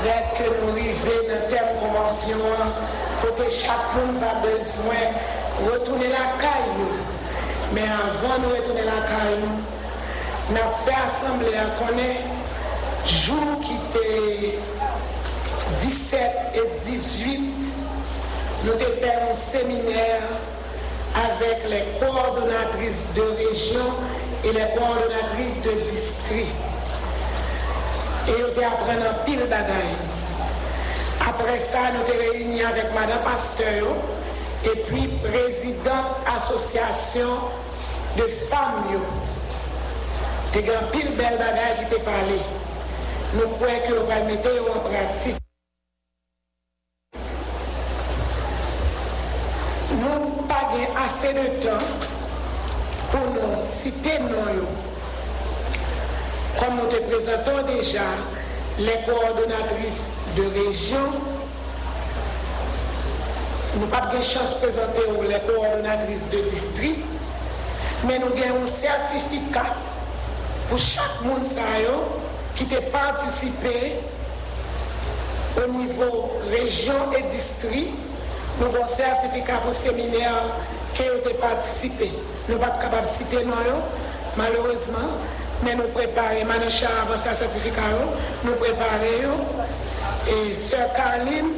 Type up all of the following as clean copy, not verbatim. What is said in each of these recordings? avec que nous arrivons dans telle convention, côté chacun va besoin retourner la caille. Mais avant de retourner la caille, nous avons fait assembler à connaître jour qui était 17 et 18, nous avons fait un séminaire avec les coordonnatrices de région et les coordonnatrices de district. Et nous avons appris un pile de bagailles. Après ça, nous avons réuni avec Mme Pasteur et puis présidente association de femmes. Nous avons un pile de belles bagailles qui te parlé. Nous croyons que nous allons mettre en pratique. Nous n'avons pas assez de temps pour nous citer nous. Comme nous te présentons déjà les coordonnatrices de région, nous n'avons pas de chance de présenter les coordonnatrices de district, mais nous avons un certificat pour chaque monde qui a participé au niveau région et district. Nous avons un certificat pour le séminaire qui a participé. Nous ne sommes pas capables de citer nous, malheureusement, mais nous préparons. Manacha avance à certificat, nous préparons. Et Sœur Caroline,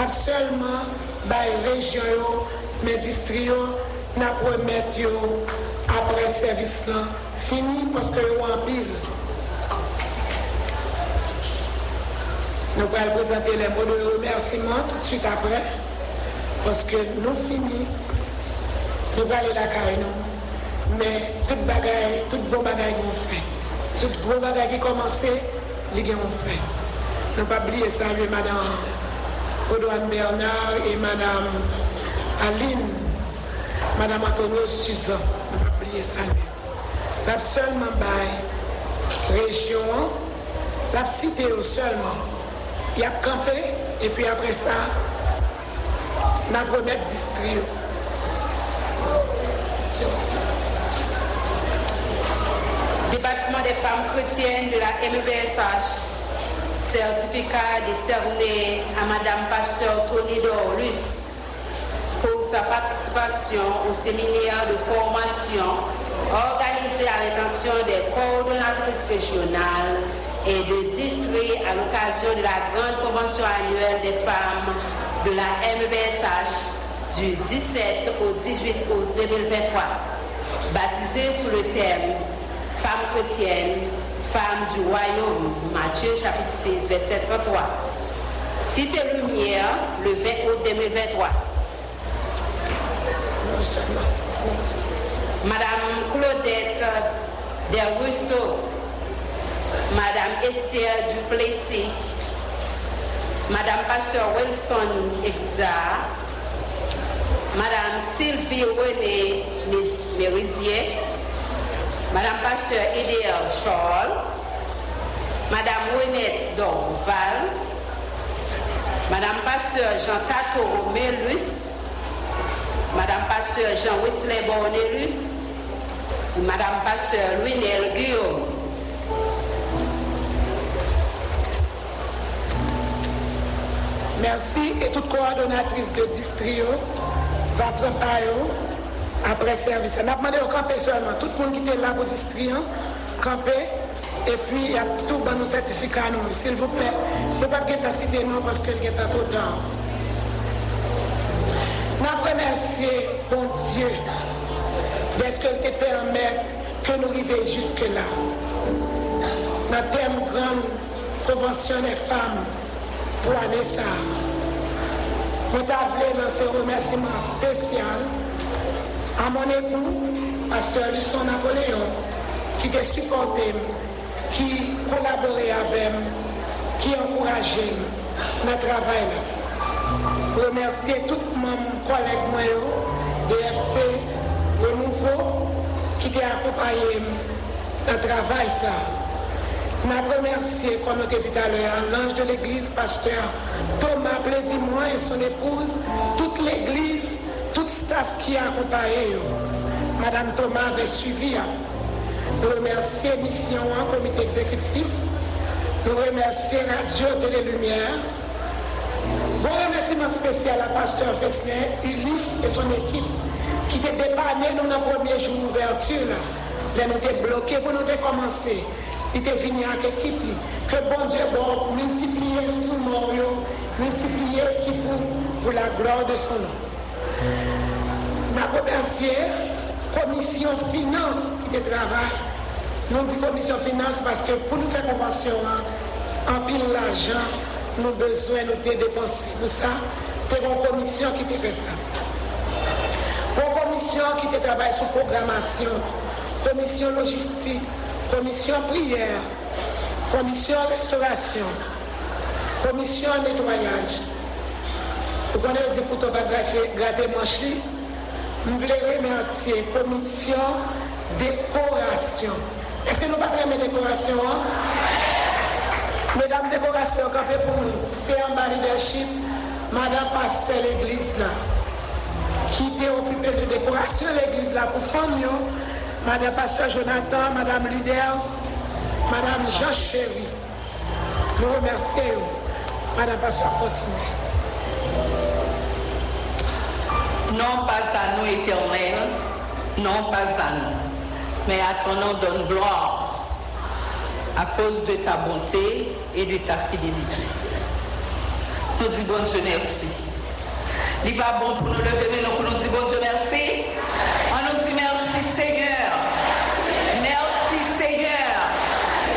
absolument, les régions, les districts, nous remettons après le service fini parce que nous en pile. Nous allons présenter les mots de remerciement tout de suite après, parce que nous finis, nous allons aller la carrière. Mais toute bagaille, tout bon bagaille qu'on fait, tout gros bagaille qui commence, les gens ont fait. Ne pas oublier saluer Madame Audouane Bernard et Madame Aline, Madame Antonio Suzanne. Ne pas oublier saluer. La seulement bail région, la cité seulement. Il a campé et puis après ça, n'a remettre district. Département des femmes chrétiennes de la MBSH, certificat décerné à Madame Pasteur Tony Dorlus pour sa participation au séminaire de formation organisé à l'intention des coordonnatrices régionales et de district à l'occasion de la grande convention annuelle des femmes de la MBSH du 17 au 18 août 2023, baptisée sous le thème Femmes chrétiennes, femmes du royaume, Matthieu chapitre 6, verset 33. Cité Lumière, le 20 août 2023. Madame Claudette Desrousseaux, Madame Esther Duplessis, Madame Pasteur Wilson Exar, Madame Sylvie René Mérisier, Madame Pasteur Idéal Charles, Madame Renette Dorval, Madame Pasteur Jean Tato Melus, Madame Pasteur Jean Wesley Bornelus, Madame Pasteur Louis-Nel Guillaume. Merci et toute coordonnatrice de district va préparer. Après service, on a demandé au camper seulement. Tout le monde qui était là pour district, camper, et puis il y a tout dans nos certificats, nous. S'il vous plaît, ne pas que citer nous parce qu'elle est à tout le temps. Nous remercions bon Dieu de ce qu'elle te permet que nous arrivions jusque-là. Dans la thème grande convention des femmes pour l'année ça. Nous avons lancé un remerciement spécial à mon époux, Pasteur Luçon Napoléon, qui te supporté, qui collaboré avec moi, qui encouragé notre travail. Remercier tout mon collègue DFC de nouveau qui t'a accompagné dans le travail. Je remercie, comme on t'a dit tout à l'heure, l'ange de l'église, Pasteur Thomas Plaisimois et son épouse, toute l'église, tout staff qui a accompagné, Madame Thomas avait suivi. Nous remercions Mission, comité exécutif, Nous remercions Radio Lumière. Bon remerciement spécial à Pasteur Festin, Ulysse et son équipe qui étaient dépannés dans le premier jour d'ouverture. Là, nous étions bloqués pour nous commencer. Ils étaient venus avec l'équipe. Que bon Dieu bon, multiplier instruments, multiplier l'équipe pour la gloire de son nom. Nous remercions la commission finance qui travaille. Nous disons commission finance parce que pour nous faire convention, en pile l'argent, nous avons besoin de dépenser. Pour ça, c'est une commission qui fait ça. Pour commission qui travaille sur programmation, commission logistique, commission prière, commission restauration, commission nettoyage. Vous connaissez pour tout gratter mon chien. Nous voulons remercier la commission décoration. Est-ce que nous ne pas très mes décorations? Mesdames décorations, campées pour nous, c'est un bas leadership, Madame Pasteur l'église là, qui était occupée de décoration l'église là pour femmes, Madame Pasteur Jonathan, Madame Liders, Madame Jean Chéri. Nous remercions, Madame Pasteur continue. Non pas à nous éternel, non pas à nous. Mais à ton nom donne gloire à cause de ta bonté et de ta fidélité. Nous disons bon Dieu merci. Il n'est pas bon pour nous lever, mais donc nous disons bon Dieu merci. On nous dit merci Seigneur. Merci Seigneur.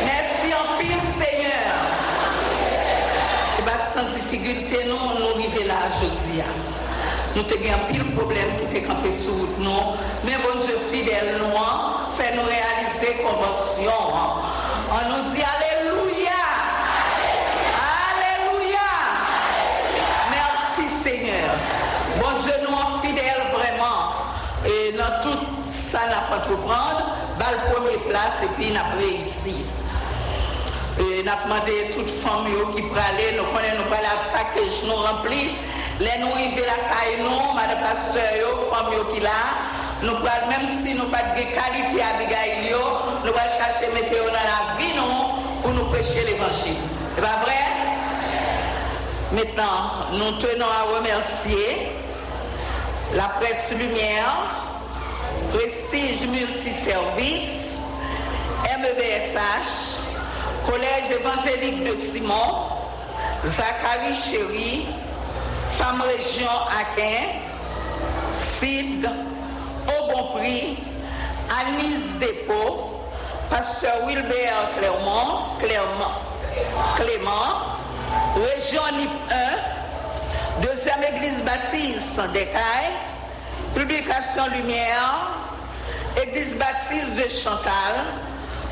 Merci en pire Seigneur. Et bien sans difficulté, nous arrivons là aujourd'hui. Nous avons pile de problèmes qui étaient campés sur nous. Mais bon Dieu fidèle, nous fait nous réaliser convention. On nous dit Alléluia. Alléluia. Merci Seigneur. Bon Dieu, nous sommes fidèles vraiment. Et dans tout ça, nous avons entreprendre, dans la première place et puis nous avons réussi. Et nous avons demandé à toute famille qui pralait, nous connaissons pas la package, nous remplis. Les nous arrivons à la caille, nous, Madame Pasteur, famille qui là, nous allons, même si nous n'avons pas de qualité à Abigail, nous allons chercher météo dans la vie, nous, pour nous prêcher l'évangile. C'est pas vrai? Maintenant, nous tenons à remercier la presse Lumière, Prestige Multiservice, MBSH, Collège évangélique de Simon, Zacharie Chéri, Femme Région Aquin, Sid, Au Bon Prix, Anise Dépôt, Pasteur Wilbert Clément, Région NIP 1, Deuxième Église Baptiste d'Écaille, Publication Lumière, Église Baptiste de Chantal,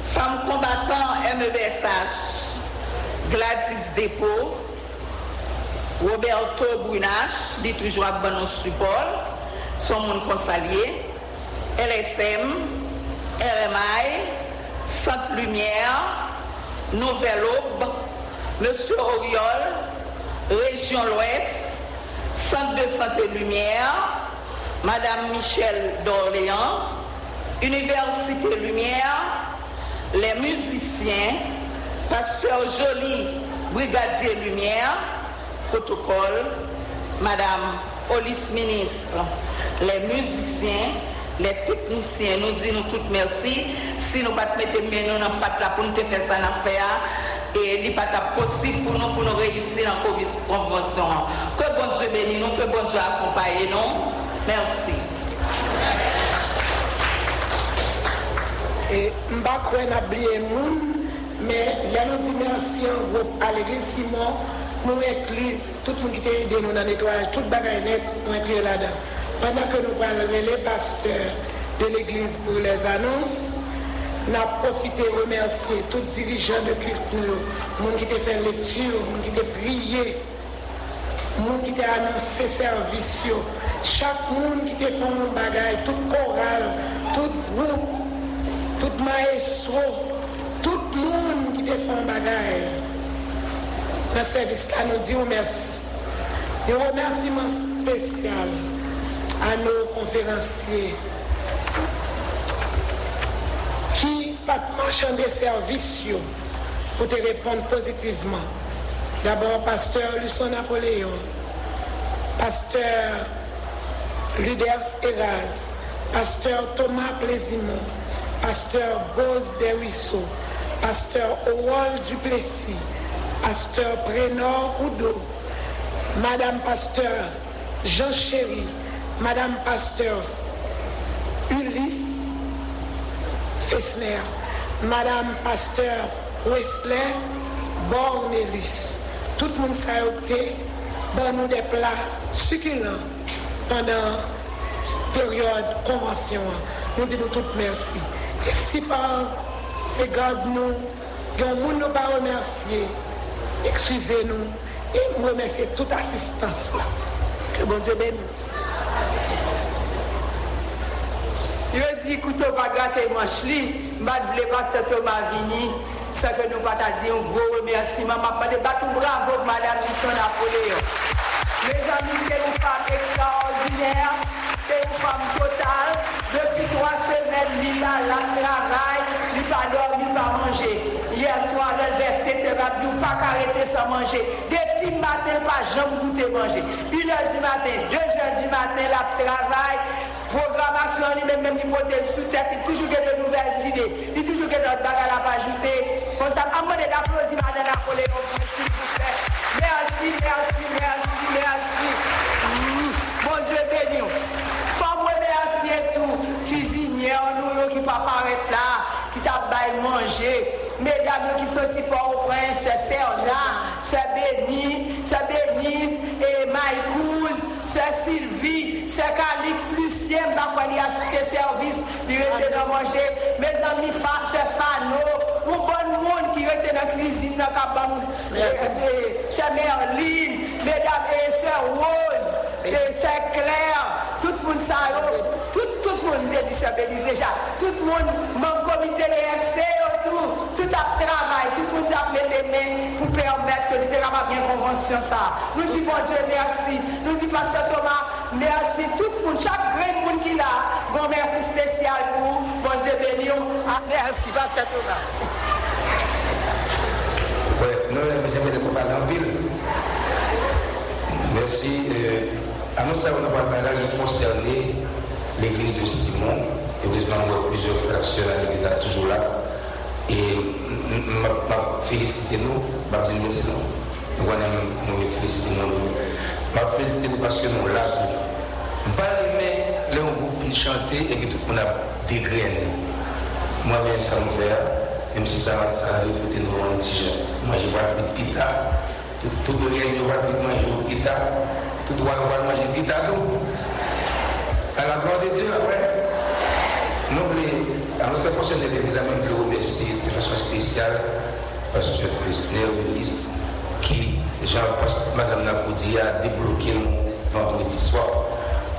Femmes Combattantes MEBSH, Gladys Dépôt, Roberto Brunache, dit toujours à Banon Supol, son monde consalier, LSM, RMI, Sainte Lumière, Nouvelle Aube, Monsieur Auriol, Région l'Ouest, Centre de Santé Lumière, Madame Michel d'Orléans, Université Lumière, les musiciens, Pasteur Joly, Brigadier Lumière, Protocole, Madame Olis Ministre, les musiciens, les techniciens, nous disons toutes merci. Si nous ne mettons pas dans la patte pour nous faire ça, et il n'est pas possible pour nous réussir dans la convention. Que bon Dieu bénisse nous, que bon Dieu accompagne nous. Merci. Et je ne sais pas si on a oublié nous, mais nous disons merci en groupe à l'église Simon. Nous inclus tout le monde qui t'a aidé dans le nettoyage, tout le bagage net, nous inclus là-dedans. Pendant que nous parlons les pasteurs de l'église pour les annonces, nous avons profité de remercier tous les dirigeants de culte, les gens qui ont fait lecture, les gens qui ont prié, les gens qui ont annoncé service. Chaque monde qui a fait un bagage, tout choral, tout groupe, tout maestro, tout le monde qui a fait un bagage. Dans ce service-là, nous disons merci. Et un remerciement spécial à nos conférenciers qui partent marchand des services, pour te répondre positivement. D'abord, pasteur Luçon Napoléon, pasteur Luders Eraz, pasteur Thomas Plaisimont, pasteur Bose Deruisseaux, pasteur Howell Duplessis, pasteur Prénor Oudot, madame pasteur Jean Chéry, madame pasteur Ulysse Fessner, madame pasteur Wesley Bornelus. Tout le monde s'est opté pour nous des plats succulents pendant la période convention. Nous disons tout merci. Et si par regarde nous, nous ne pouvons pas remercier, excusez-nous et remercier toute assistance. Que bon Dieu bénisse. Je dis couteau pas gratter manche li, madame le pasteur Thomas Vini, ça que nous pas t'a dit un gros remerciement, m'a pas débattu bravo madame Luçon Napoléon. Mes amis, c'est une femme extraordinaire, c'est une femme totale. Depuis 3 semaines, il a la travail, il pas dormir, il pas manger. Hier soir, le verset te va dire, pas arrêter sans manger. Depuis le matin, pas jamais goûter manger. 1h du matin, 2h du matin, la travail. Programmation, lui-même, il monte sous tête, il toujours des nouvelles idées, il toujours des autres bagages à ajouter. Comme ça, à moi d'applaudir madame Napoléon, s'il vous plaît. Merci, merci, merci, merci. Bon Dieu béni. Faut me remercier tout, cuisinière, nous qui pas paraître là, qui t'a bail manger. Mesdames qui sont ici pour au prince, Sœur Béni, Sœur Bénisse, et Maïkouz, Sœur Sylvie, Sœur Calix, Lucien, Bakwani, assisté service, il était dans manger. Mes amis, Sœur Fano, un bon monde qui était dans la cuisine, dans la Sœur Merline, Mesdames et Sœur Rose, et Sœur Claire, tout le monde s'arrête, tout le monde dit Sœur Bénisse déjà, tout le monde, mon comité de FC, tout a travail, tout le monde a mis les mains pour permettre que le travail bien convention ça. Nous disons bon Dieu merci, nous disons pasteur Thomas merci, tout le monde, chaque grain de monde qui l'a, bon merci spécial pour bon Dieu béni. Merci pasteur Thomas. Oui, nous n'avons jamais de combat dans ville. Merci. À nous savons nous concerner l'église de Simon. Heureusement, nous avons plusieurs fractions à l'église là, toujours là. Et ma félicitez-nous, ma petite maison, nous allons nous féliciter-nous. Ma félicitez-nous parce que nous là toujours. Je ne pas aimer les groupes qui chanter et que tout le monde a dégrainé. Moi, je viens ça me faire, même si ça va écouter nous en petit jeune. Moi, je vois une guitare. Tout le monde, je vois une guitare. Tout le monde, je vois une guitare. À la gloire de Dieu, après. Nous voulons. Alors, c'est pour ça que les amis vous remercier de façon spéciale, parce que Fessner, ministre, qui, Mme Napoudi a débloqué vendredi soir.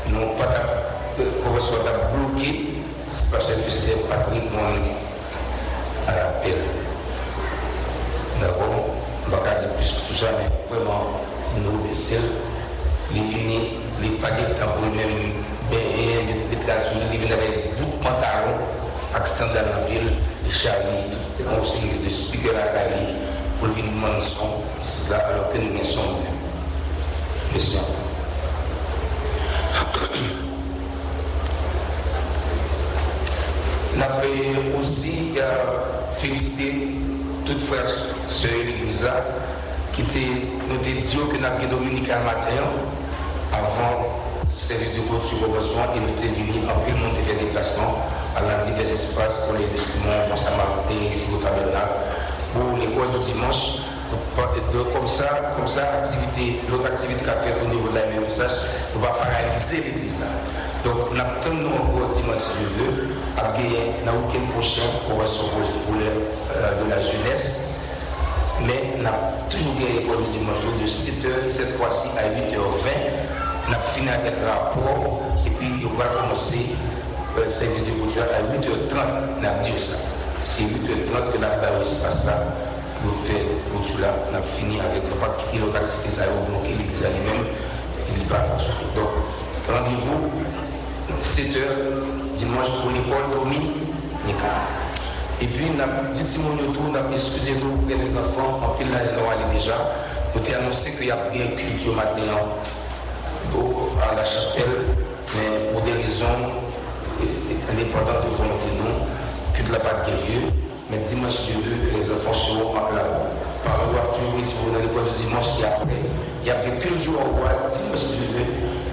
Nous n'avons pas bloqué, c'est parce que Fessner n'a pas pris à l'appel. D'accord, on ne va pas dire plus que tout ça, mais vraiment, nous remercions. Les vignes, les paquets pour nous-mêmes, les pétasses, les vignes avec beaucoup de pantalons. Accent dans la ville, Charlie, les conseillers de Spiegel à Cali, pour le vivre manson, c'est là alors que nous ne sommes plus. Monsieur. Nous avons aussi félicité toutes frères sur l'église qui nous ont dit que nous avons Dominique à matin avant service de groupe sur vos besoins et nous sommes venus en plus monter des déplacements à la divers espaces pour les investissements pour Samarité et ici au tabernacle pour l'école du dimanche. Comme ça, l'activité, l'autre activité qu'a fait au niveau de la MBSH ne va pas paralyser l'église. Donc, nous attendons encore dimanche si je veux, à gagner dans le week-end prochain pour recevoir pour de la jeunesse. Mais nous avons toujours gagné l'école du dimanche de 7h, cette fois-ci à 8h20. On a fini avec le rapport et puis on va commencer le service de couture à 8h30. On a dit ça. C'est 8h30 que la base se passe là. Pour faire couture là, on a fini avec le pas quitter l'autre activité, ça va bloquer l'église elle-même. Il n'est pas fonctionné. Donc, rendez-vous 17h dimanche pour l'école Domi Nika. Et puis, on a dit si mon retour, on a excusé nous pour les enfants, en pile là, ils l'ont allé déjà. On a annoncé qu'il y a pris un culte au matin à la chapelle, mais pour des raisons indépendantes de volonté, non, que de la part de Dieu. Mais dimanche, Dieu veut, les enfants seront à la roue. Par le droit toujours, si vous n'allez pas le dimanche qui après, il y a pris que le jour au roi, dimanche, Dieu veut.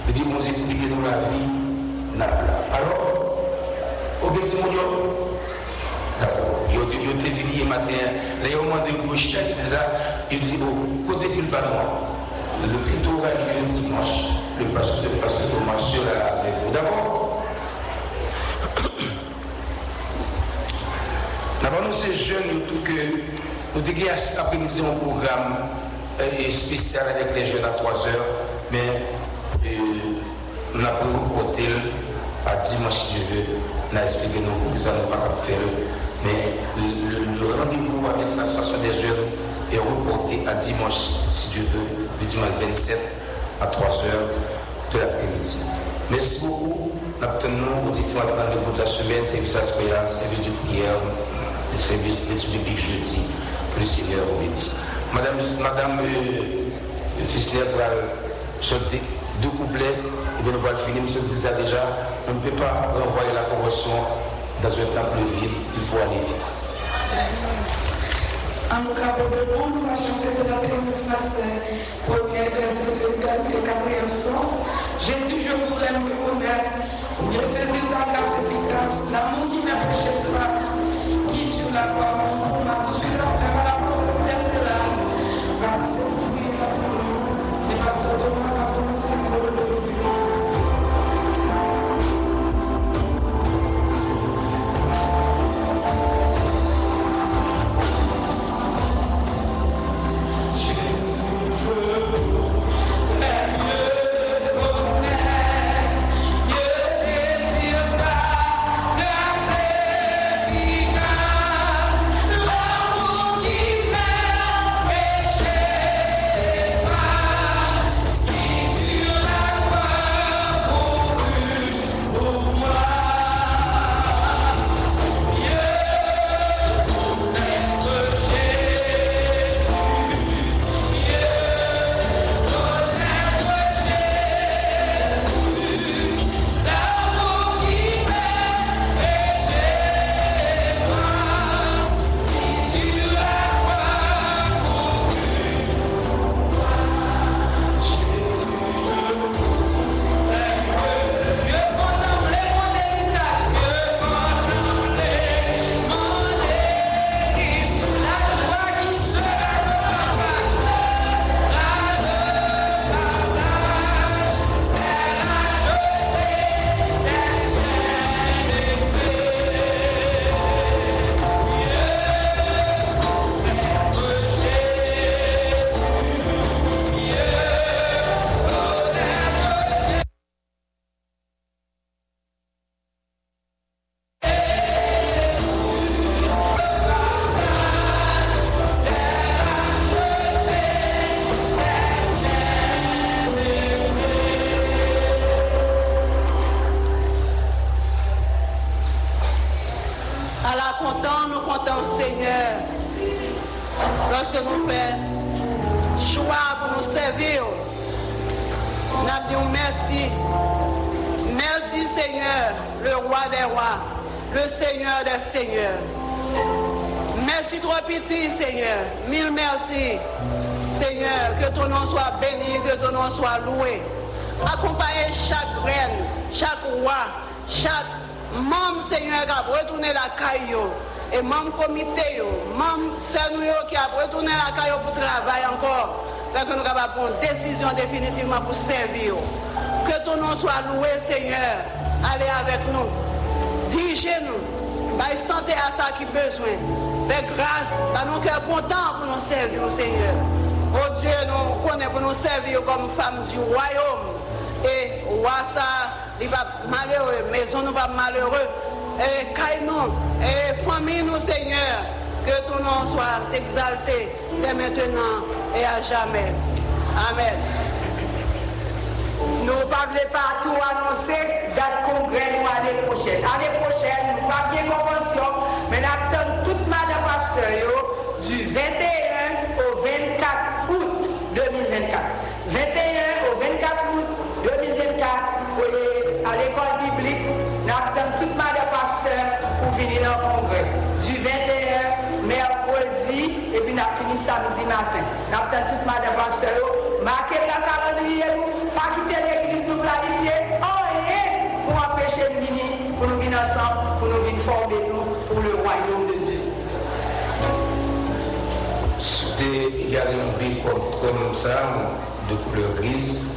Il dit, mon Dieu, priez dans la vie, n'a pas. Alors, au bénéfice, il était venu le matin, d'ailleurs, au moment de gauche, il dit, au côté du Libanon, le culte aura lieu dimanche, le pasteur Thomas sera avec vous. D'abord, nous sommes jeunes, nous avons organisé un programme spécial avec les jeunes à 3 heures, mais nous avons reporté à dimanche, je veux, nous avons expliqué que ça n'a pas qu'à faire. Mais le rendez-vous avec la station des jeunes est reporté à dimanche, si Dieu veut, le dimanche 27 à 3 heures de l'après-midi. Merci beaucoup. Maintenant, aux différents rendez-vous de la semaine, service scolaire, service de prière, le service d'études bibliques jeudi. Que le Seigneur vous bénisse. Madame Fissler va chanter deux couplets, et bien on va le finir, monsieur le disait déjà, on ne peut pas renvoyer la convention. Dans un temple vide, il faut aller vite. En nous cabotons, nous va chanter de la préface première verset de la quatrième source. Jésus, je voudrais me connaître, je saisis ta grâce efficace, l'amour qui m'a prêché de grâce, qui sur la croix m'a tout suite enlevé à la force de l'espérance, car c'est pour lui et pour nous, et par ce moment, car nous sommes pour le Christ. Définitivement pour servir. Que ton nom soit loué, Seigneur. Allez avec nous. Dirigez-nous. Baille santé à ça qui besoin. Fais grâce. Dans nos cœurs contents pour nous servir, Seigneur. Oh Dieu, nous connaissons pour nous servir comme femmes du royaume. Et roi ça, il va malheureux. Maison nous va malheureux. Et caille-nous. Et famille nous, Seigneur. Que ton nom soit exalté dès maintenant et à jamais. Amen. Nous ne parlons pas tout annoncer date congrès pour l'année prochaine. L'année prochaine, nous ne parlons pas de convention, mais nous attendons 21 au 24 août 2024. 21 au 24 août 2024, à l'école biblique, nous avons tout le monde de pasteurs pour venir dans le congrès. Du 21 mercredi, et puis nous avons fini samedi matin. Nous avons tout le monde de pasteurs. Marquez la calendrier, pas quitter l'église, nous planifier, envoyer pour empêcher le mini, pour nous venir ensemble, pour nous venir former nous pour le royaume de Dieu. Il y a un billet comme ça, de couleur grise,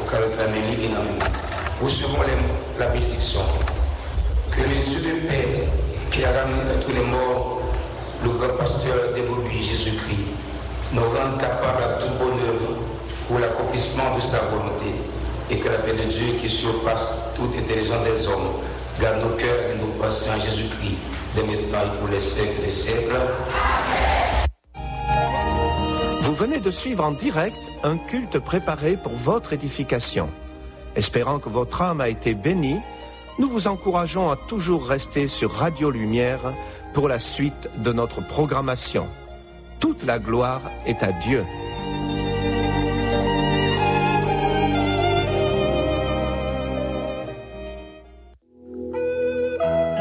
au carré familier et dans le monde. Recevons la bénédiction. Que le Dieu de paix, qui a ramené à tous les morts, le grand pasteur dévolu Jésus-Christ, nous rende capables à toute bonne œuvre pour l'accomplissement de sa volonté. Et que la paix de Dieu qui surpasse toute intelligence des hommes, garde nos cœurs et nos pensées en Jésus-Christ, dès maintenant et pour les siècles des siècles. Vous venez de suivre en direct un culte préparé pour votre édification. Espérant que votre âme a été bénie, nous vous encourageons à toujours rester sur Radio Lumière pour la suite de notre programmation. Toute la gloire est à Dieu.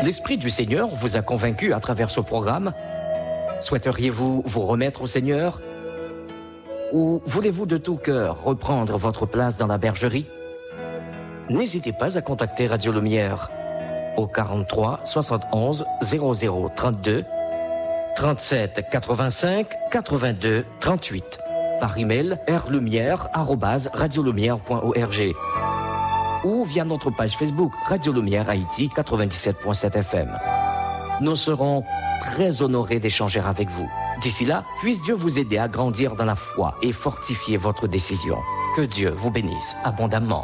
L'Esprit du Seigneur vous a convaincu à travers ce programme. Souhaiteriez-vous vous remettre au Seigneur ? Ou voulez-vous de tout cœur reprendre votre place dans la bergerie ? N'hésitez pas à contacter Radio Lumière au 43 71 00 32 37 85 82 38 par email rlumière@radiolumière.org ou via notre page Facebook Radio Lumière Haïti 97.7 FM. Nous serons très honorés d'échanger avec vous. D'ici là, puisse Dieu vous aider à grandir dans la foi et fortifier votre décision. Que Dieu vous bénisse abondamment.